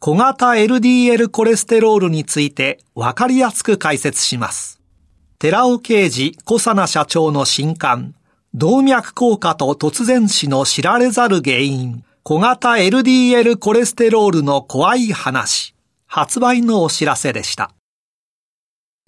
小型 LDL コレステロールについてわかりやすく解説します。寺尾啓二小佐奈社長の新刊、動脈硬化と突然死の知られざる原因、小型 LDL コレステロールの怖い話、発売のお知らせでした。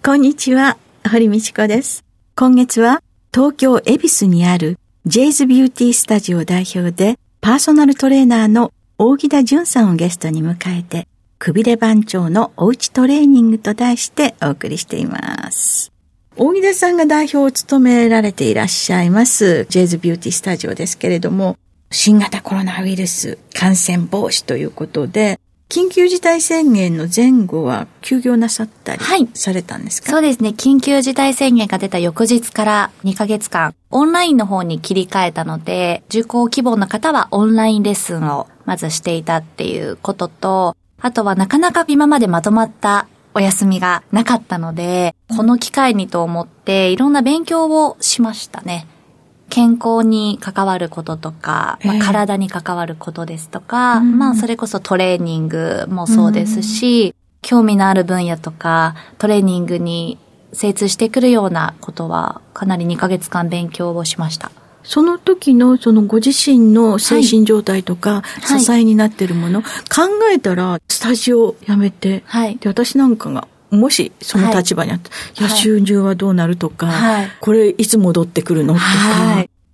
こんにちは、堀美智子です。今月は東京恵比寿にあるJ's Beauty Studio 代表でパーソナルトレーナーの扇田純さんをゲストに迎えて、くびれ番長のおうちトレーニングと題してお送りしています。扇田さんが代表を務められていらっしゃいます J's Beauty Studio ですけれども、新型コロナウイルス感染防止ということで、緊急事態宣言の前後は休業なさったりされたんですか？はい、そうですね。緊急事態宣言が出た翌日から2ヶ月間、オンラインの方に切り替えたので、受講希望の方はオンラインレッスンをまずしていたっていうことと、あとはなかなか今までまとまったお休みがなかったので、この機会にと思っていろんな勉強をしましたね。健康に関わることとか、体に関わることですとか、それこそトレーニングもそうですし、興味のある分野とか、トレーニングに精通してくるようなことは、かなり2ヶ月間勉強をしました。その時のそのご自身の精神状態とか、支えになっているもの、考えたら、スタジオ辞めて、で、私なんかが、もしその立場にあって、収入はどうなるとか、これいつ戻ってくるのとか、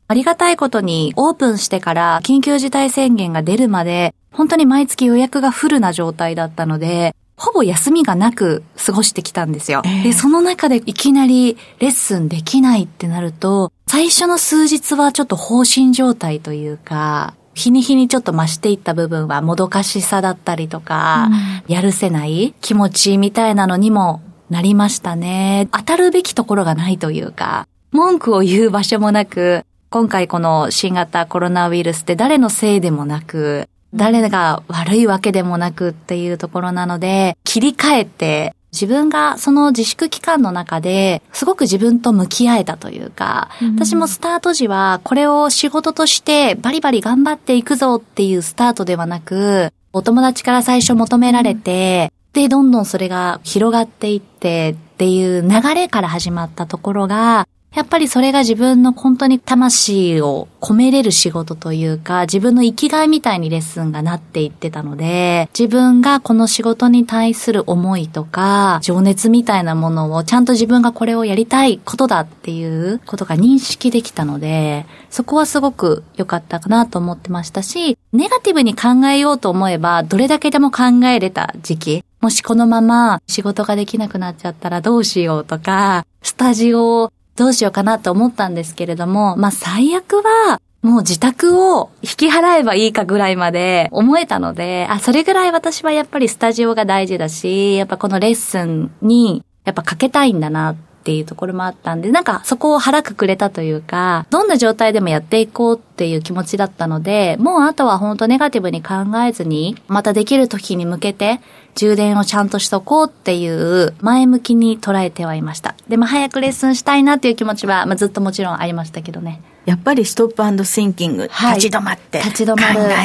ありがたいことにオープンしてから緊急事態宣言が出るまで、本当に毎月予約がフルな状態だったので、ほぼ休みがなく過ごしてきたんですよ。で、その中でいきなりレッスンできないってなると、最初の数日はちょっと放心状態というか、日に日にちょっと増していった部分はもどかしさだったりとか、やるせない気持ちみたいなのにもなりましたね。当たるべきところがないというか、文句を言う場所もなく、今回この新型コロナウイルスって誰のせいでもなく、誰が悪いわけでもなくっていうところなので、切り替えて、自分がその自粛期間の中ですごく自分と向き合えたというか、私もスタート時はこれを仕事としてバリバリ頑張っていくぞっていうスタートではなく、お友達から最初求められて、でどんどんそれが広がっていってっていう流れから始まったところが、やっぱりそれが自分の本当に魂を込めれる仕事というか、自分の生きがいみたいにレッスンがなっていってたので、自分がこの仕事に対する思いとか情熱みたいなものをちゃんと自分がこれをやりたいことだっていうことが認識できたので、そこはすごく良かったかなと思ってましたし、ネガティブに考えようと思えばどれだけでも考えれた時期、もしこのまま仕事ができなくなっちゃったらどうしようとか、スタジオをどうしようかなと思ったんですけれども、最悪はもう自宅を引き払えばいいかぐらいまで思えたので、それぐらい私はやっぱりスタジオが大事だし、やっぱこのレッスンにやっぱかけたいんだなっていうところもあったんで、なんかそこを腹くくれたというか、どんな状態でもやっていこうっていう気持ちだったので、もうあとは本当ネガティブに考えずに、またできる時に向けて充電をちゃんとしとこうっていう前向きに捉えてはいました。でも早くレッスンしたいなっていう気持ちは、ずっともちろんありましたけどね。やっぱりストップ&シンキング、立ち止まって考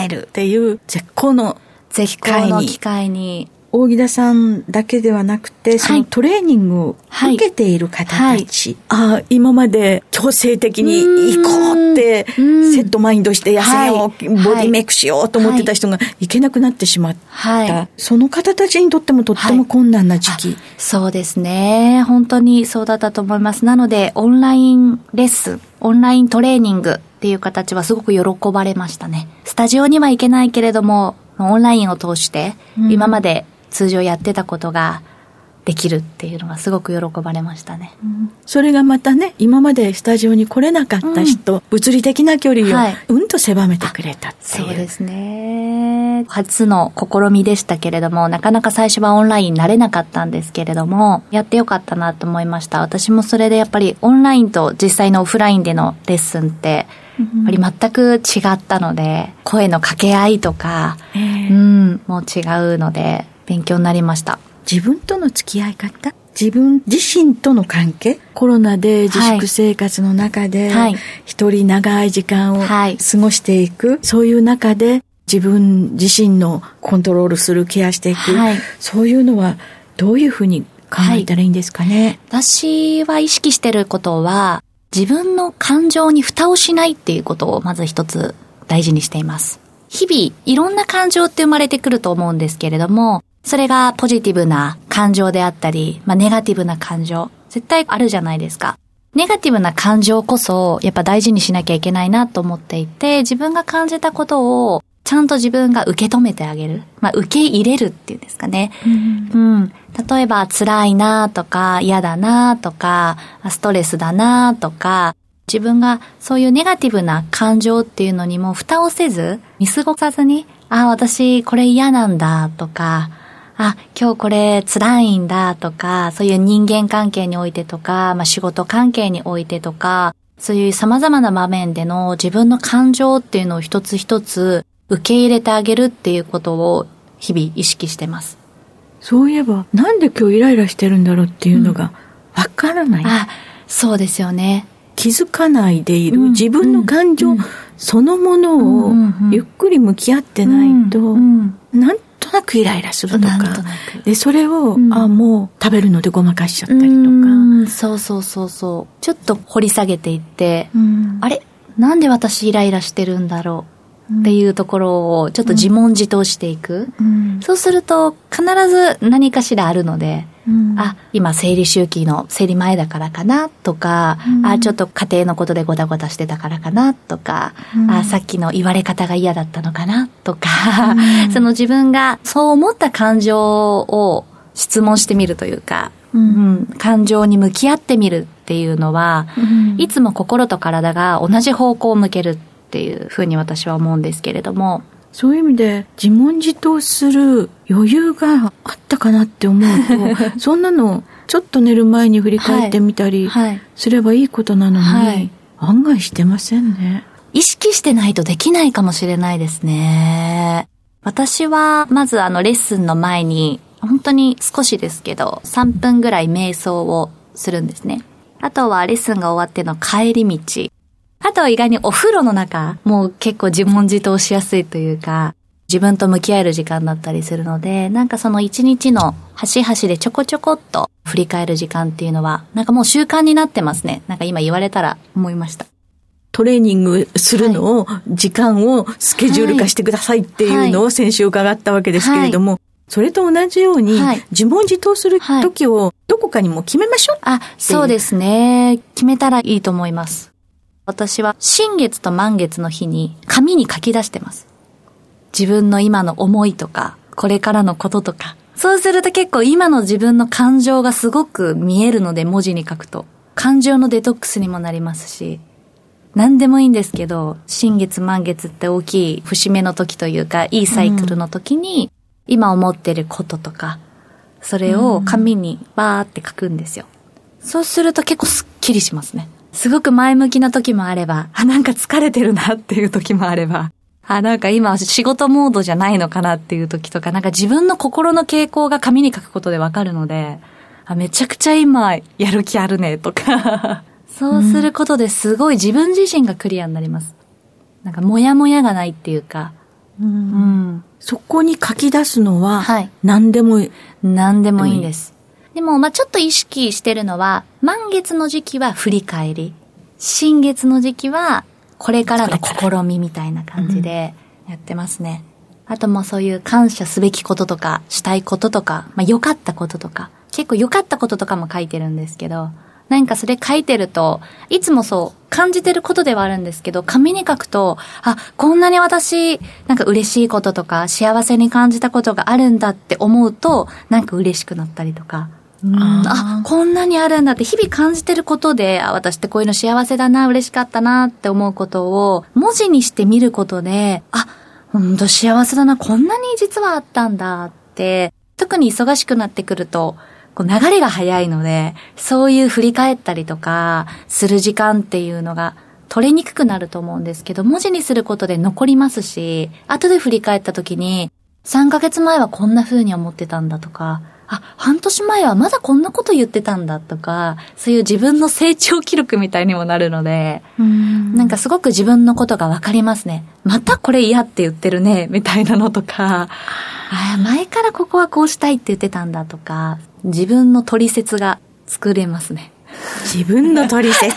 えるっていう絶好の機会に扇田さんだけではなくて、はい、そのトレーニングを受けている方たち、はいはい、あ、今まで強制的に行こうってセットマインドして痩せよう、はい、ボディメイクしようと思ってた人が行けなくなってしまった、はい、その方たちにとってもとっても困難な時期、はい、そうですね、本当にそうだったと思います。なのでオンラインレッスン、オンライントレーニングっていう形はすごく喜ばれましたね。スタジオには行けないけれどもオンラインを通して今まで通常やってたことができるっていうのがすごく喜ばれましたね、うん、それがまたね、今までスタジオに来れなかった人、うん、物理的な距離を、はい、うんと狭めてくれたっていう。そうですね、初の試みでしたけれども、なかなか最初はオンラインになれなかったんですけれども、やってよかったなと思いました。私もそれでやっぱりオンラインと実際のオフラインでのレッスンってやっぱり全く違ったので、声の掛け合いとか、うん、もう違うので勉強になりました。自分との付き合い方、自分自身との関係、コロナで自粛生活の中で、はい、一人長い時間を過ごしていく、はい、そういう中で自分自身のコントロールする、ケアしていく、はい、そういうのはどういうふうに考えたらいいんですかね、はい、私は意識してることは、自分の感情に蓋をしないっていうことをまず一つ大事にしています。日々いろんな感情って生まれてくると思うんですけれども、それがポジティブな感情であったり、まあネガティブな感情、絶対あるじゃないですか。ネガティブな感情こそやっぱ大事にしなきゃいけないなと思っていて、自分が感じたことをちゃんと自分が受け止めてあげる。まあ受け入れるっていうんですかね。うん。うん、例えば辛いなとか嫌だなとかストレスだなとか、自分がそういうネガティブな感情っていうのにも蓋をせず、見過ごさずに、あ、私これ嫌なんだとか、あ、今日これ辛いんだとか、そういう人間関係においてとか、まあ仕事関係においてとか、そういう様々な場面での自分の感情っていうのを一つ一つ受け入れてあげるっていうことを日々意識してます。そういえば、なんで今日イライラしてるんだろうっていうのがわからない、うん、あ、そうですよね。気づかないでいる、うん、自分の感情、うん、そのものをゆっくり向き合ってないと、うんうん、なんとなくイライラするとか、なんとなくでそれを、うん、あ、もう食べるのでごまかしちゃったりとか、うん、そうそうそうそう、ちょっと掘り下げていって、うん、あれ、なんで私イライラしてるんだろうっていうところをちょっと自問自答していく、うん、そうすると必ず何かしらあるので、うん、あ、今生理周期の生理前だからかなとか、うん、あ、ちょっと家庭のことでごたごたしてたからかなとか、うん、あ、さっきの言われ方が嫌だったのかなとか、うん、その自分がそう思った感情を質問してみるというか、うんうん、感情に向き合ってみるっていうのは、うん、いつも心と体が同じ方向を向けるっていうふうに私は思うんですけれども、そういう意味で自問自答する余裕があったかなって思うとそんなのちょっと寝る前に振り返ってみたりすればいいことなのに、はいはい、案外してませんね。意識してないとできないかもしれないですね。私はまずレッスンの前に本当に少しですけど3分ぐらい瞑想をするんですね。あとはレッスンが終わっての帰り道、あとは意外にお風呂の中もう結構自問自答しやすいというか、自分と向き合える時間だったりするので、なんかその一日の端々でちょこちょこっと振り返る時間っていうのはなんかもう習慣になってますね。なんか今言われたら思いました。トレーニングするのを、時間をスケジュール化してくださいっていうのを先週伺ったわけですけれども、それと同じように、はい、自問自答する時をどこかにも決めましょう。あ、そうですね。決めたらいいと思います。私は新月と満月の日に紙に書き出してます。自分の今の思いとか、これからのこととか。そうすると結構今の自分の感情がすごく見えるので、文字に書くと。感情のデトックスにもなりますし、何でもいいんですけど、新月満月って大きい節目の時というか、いいサイクルの時に、今思ってることとか、それを紙にバーって書くんですよ。そうすると結構スッキリしますね。すごく前向きな時もあれば、あ、なんか疲れてるなっていう時もあれば、あ、なんか今仕事モードじゃないのかなっていう時とか、なんか自分の心の傾向が紙に書くことでわかるので、あ、めちゃくちゃ今やる気あるねとかそうすることですごい自分自身がクリアになります。なんかモヤモヤがないっていうか、うん、そこに書き出すのは何でもいい、はい、何でもいいんです。でも、まあ、ちょっと意識してるのは、満月の時期は振り返り、新月の時期はこれからの試みみたいな感じでやってますね。あともそういう感謝すべきこととかしたいこととか、まあ、良かったこととか、結構良かったこととかも書いてるんですけど、なんかそれ書いてると、いつもそう感じてることではあるんですけど、紙に書くと、あ、こんなに私なんか嬉しいこととか幸せに感じたことがあるんだって思うと、なんか嬉しくなったりとか、あ、こんなにあるんだって日々感じてることで、あ、私ってこういうの幸せだな、嬉しかったなって思うことを文字にして見ることで、あ、本当幸せだな、こんなに実はあったんだって、特に忙しくなってくると、こう流れが早いので、そういう振り返ったりとかする時間っていうのが取れにくくなると思うんですけど、文字にすることで残りますし、後で振り返った時に、3ヶ月前はこんな風に思ってたんだとか、あ、半年前はまだこんなこと言ってたんだとか、そういう自分の成長記録みたいにもなるので、なんかすごく自分のことがわかりますね。またこれ嫌って言ってるね、みたいなのとか、あ、前からここはこうしたいって言ってたんだとか、自分の取説が作れますね。自分の取説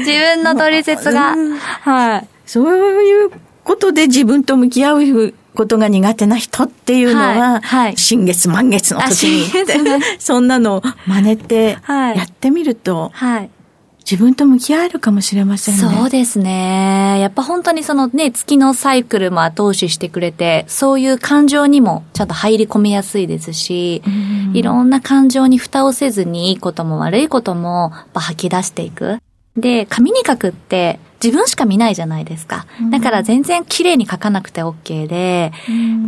自分の取説が、はい。そういうことで自分と向き合うことが苦手な人っていうのは、はいはい、新月満月の時にそんなのを真似てやってみると、はいはい、自分と向き合えるかもしれませんね。そうですね。やっぱ本当にそのね、月のサイクルも後押ししてくれて、そういう感情にもちゃんと入り込みやすいですし、いろんな感情に蓋をせずに、いいことも悪いこともやっぱ吐き出していく。で、紙に書くって自分しか見ないじゃないですか。だから全然綺麗に書かなくて OK で、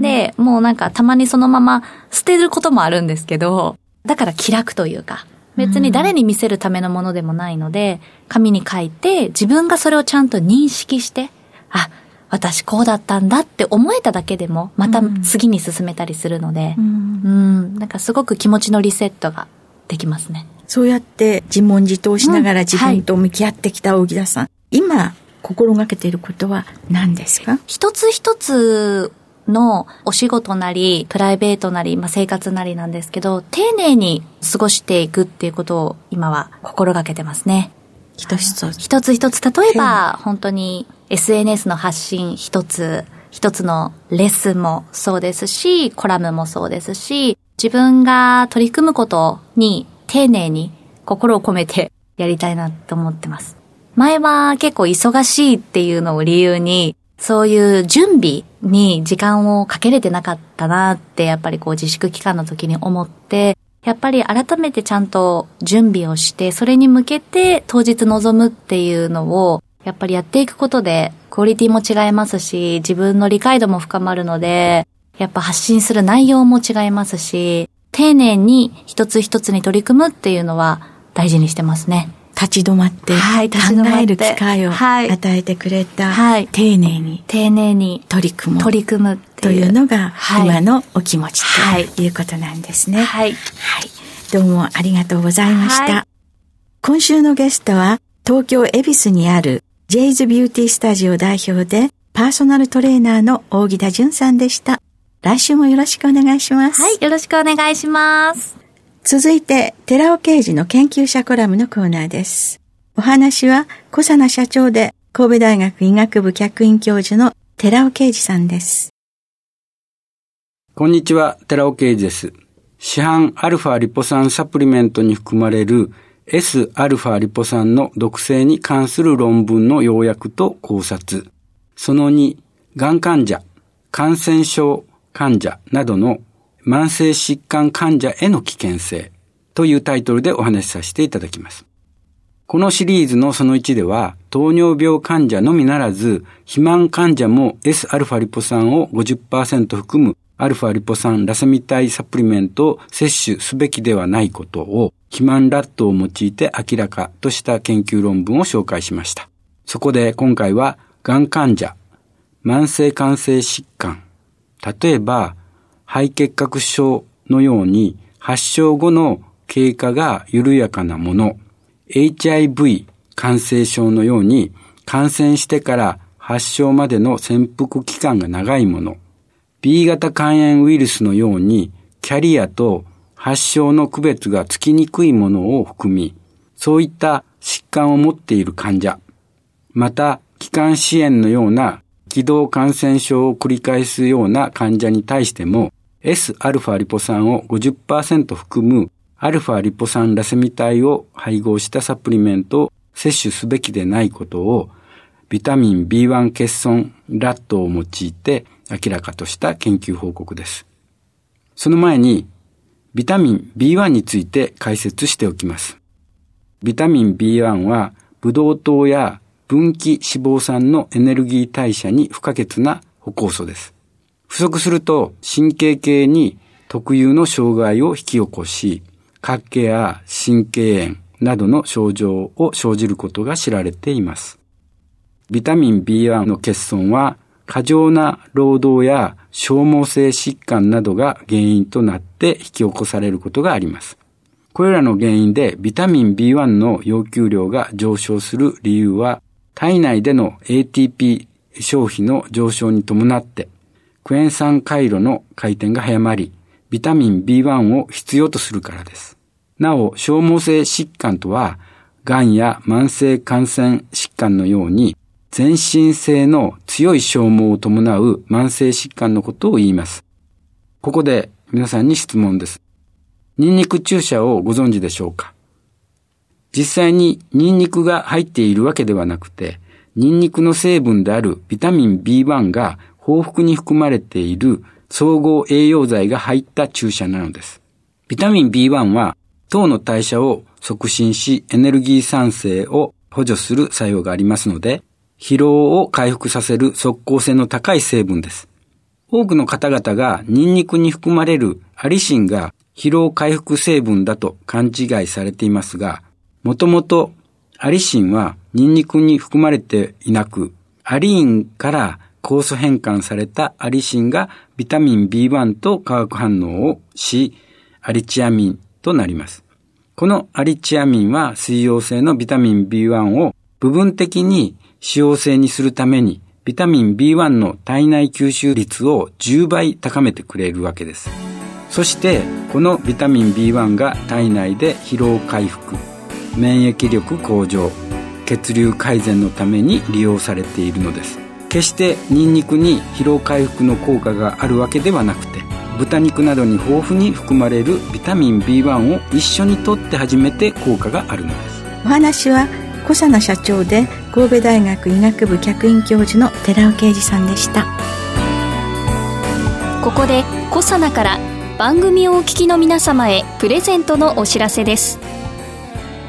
で、もうなんかたまにそのまま捨てることもあるんですけど、だから気楽というか、別に誰に見せるためのものでもないので、紙に書いて自分がそれをちゃんと認識して、あ、私こうだったんだって思えただけでも、また次に進めたりするので、なんかすごく気持ちのリセットができますね。そうやって自問自答しながら自分と向き合ってきた大木田さん、はい、今心がけていることは何ですか？一つ一つのお仕事なりプライベートなり、まあ、生活なりなんですけど、丁寧に過ごしていくっていうことを今は心がけてますね。一つ一つ例えば本当に SNS の発信一つのレッスンもそうですし、コラムもそうですし、自分が取り組むことに丁寧に心を込めてやりたいなと思ってます。前は結構忙しいっていうのを理由に、そういう準備に時間をかけれてなかったなって、やっぱりこう自粛期間の時に思って、やっぱり改めてちゃんと準備をして、それに向けて当日臨むっていうのを、やっぱりやっていくことで、クオリティも違いますし、自分の理解度も深まるので、やっぱ発信する内容も違いますし、丁寧に一つ一つに取り組むっていうのは大事にしてますね。立ち止まって、はい、考える機会を与えてくれた、はい、丁寧に取り組むというのが、はい、今のお気持ちということなんですね。はい、はい、どうもありがとうございました、はい、今週のゲストは東京恵比寿にある J's Beauty Studio 代表でパーソナルトレーナーの大木田純さんでした。来週もよろしくお願いします。はい、よろしくお願いします。続いて、寺尾啓二の研究者コラムのコーナーです。お話は、小佐奈社長で、神戸大学医学部客員教授の寺尾啓二さんです。こんにちは、寺尾啓二です。市販アルファリポ酸サプリメントに含まれる Sα リポ酸の毒性に関する論文の要約と考察。その2、がん患者、感染症、患者などの慢性疾患患者への危険性というタイトルでお話しさせていただきます。このシリーズのその1では、糖尿病患者のみならず、肥満患者も Sα リポ酸を 50% 含む α リポ酸ラセミ体サプリメントを摂取すべきではないことを、肥満ラットを用いて明らかとした研究論文を紹介しました。そこで今回は、がん患者、慢性肝性疾患、例えば、肺結核症のように発症後の経過が緩やかなもの、HIV 感染症のように感染してから発症までの潜伏期間が長いもの、B 型肝炎ウイルスのようにキャリアと発症の区別がつきにくいものを含み、そういった疾患を持っている患者、また気管支炎のような気道感染症を繰り返すような患者に対しても Sα リポ酸を 50% 含む α リポ酸ラセミ体を配合したサプリメントを摂取すべきでないことをビタミン B1 欠損ラットを用いて明らかとした研究報告です。その前にビタミン B1 について解説しておきます。ビタミン B1 はブドウ糖や分岐脂肪酸のエネルギー代謝に不可欠な補酵素です。不足すると神経系に特有の障害を引き起こし、脚気や神経炎などの症状を生じることが知られています。ビタミン B1 の欠損は過剰な労働や消耗性疾患などが原因となって引き起こされることがあります。これらの原因でビタミン B1 の要求量が上昇する理由は、体内での ATP 消費の上昇に伴ってクエン酸回路の回転が早まり、ビタミン B1 を必要とするからです。なお、消耗性疾患とは、がんや慢性感染疾患のように全身性の強い消耗を伴う慢性疾患のことを言います。ここで皆さんに質問です。ニンニク注射をご存知でしょうか？実際にニンニクが入っているわけではなくて、ニンニクの成分であるビタミン B1 が豊富に含まれている総合栄養剤が入った注射なのです。ビタミン B1 は糖の代謝を促進し、エネルギー産生を補助する作用がありますので、疲労を回復させる即効性の高い成分です。多くの方々がニンニクに含まれるアリシンが疲労回復成分だと勘違いされていますが、もともとアリシンはニンニクに含まれていなく、アリインから酵素変換されたアリシンがビタミン B1 と化学反応をし、アリチアミンとなります。このアリチアミンは水溶性のビタミン B1 を部分的に使用性にするためにビタミン B1 の体内吸収率を10倍高めてくれるわけです。そしてこのビタミン B1 が体内で疲労回復、免疫力向上、血流改善のために利用されているのです。決してニンニクに疲労回復の効果があるわけではなくて、豚肉などに豊富に含まれるビタミン B1 を一緒に摂って初めて効果があるのです。お話は小佐奈社長で神戸大学医学部客員教授の寺尾啓二さんでした。ここで小佐奈から番組をお聞きの皆様へプレゼントのお知らせです。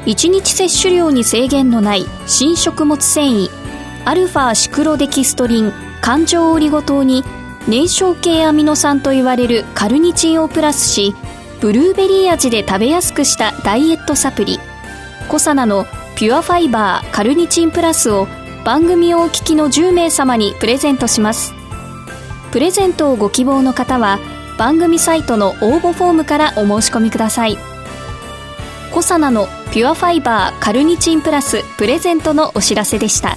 1日摂取量に制限のない新食物繊維アルファシクロデキストリン環状オリゴ糖に燃焼系アミノ酸といわれるカルニチンをプラスし、ブルーベリー味で食べやすくしたダイエットサプリコサナのピュアファイバーカルニチンプラスを番組をお聞きの10名様にプレゼントします。プレゼントをご希望の方は番組サイトの応募フォームからお申し込みください。コサナのピュアファイバーカルニチンプラスプレゼントのお知らせでした。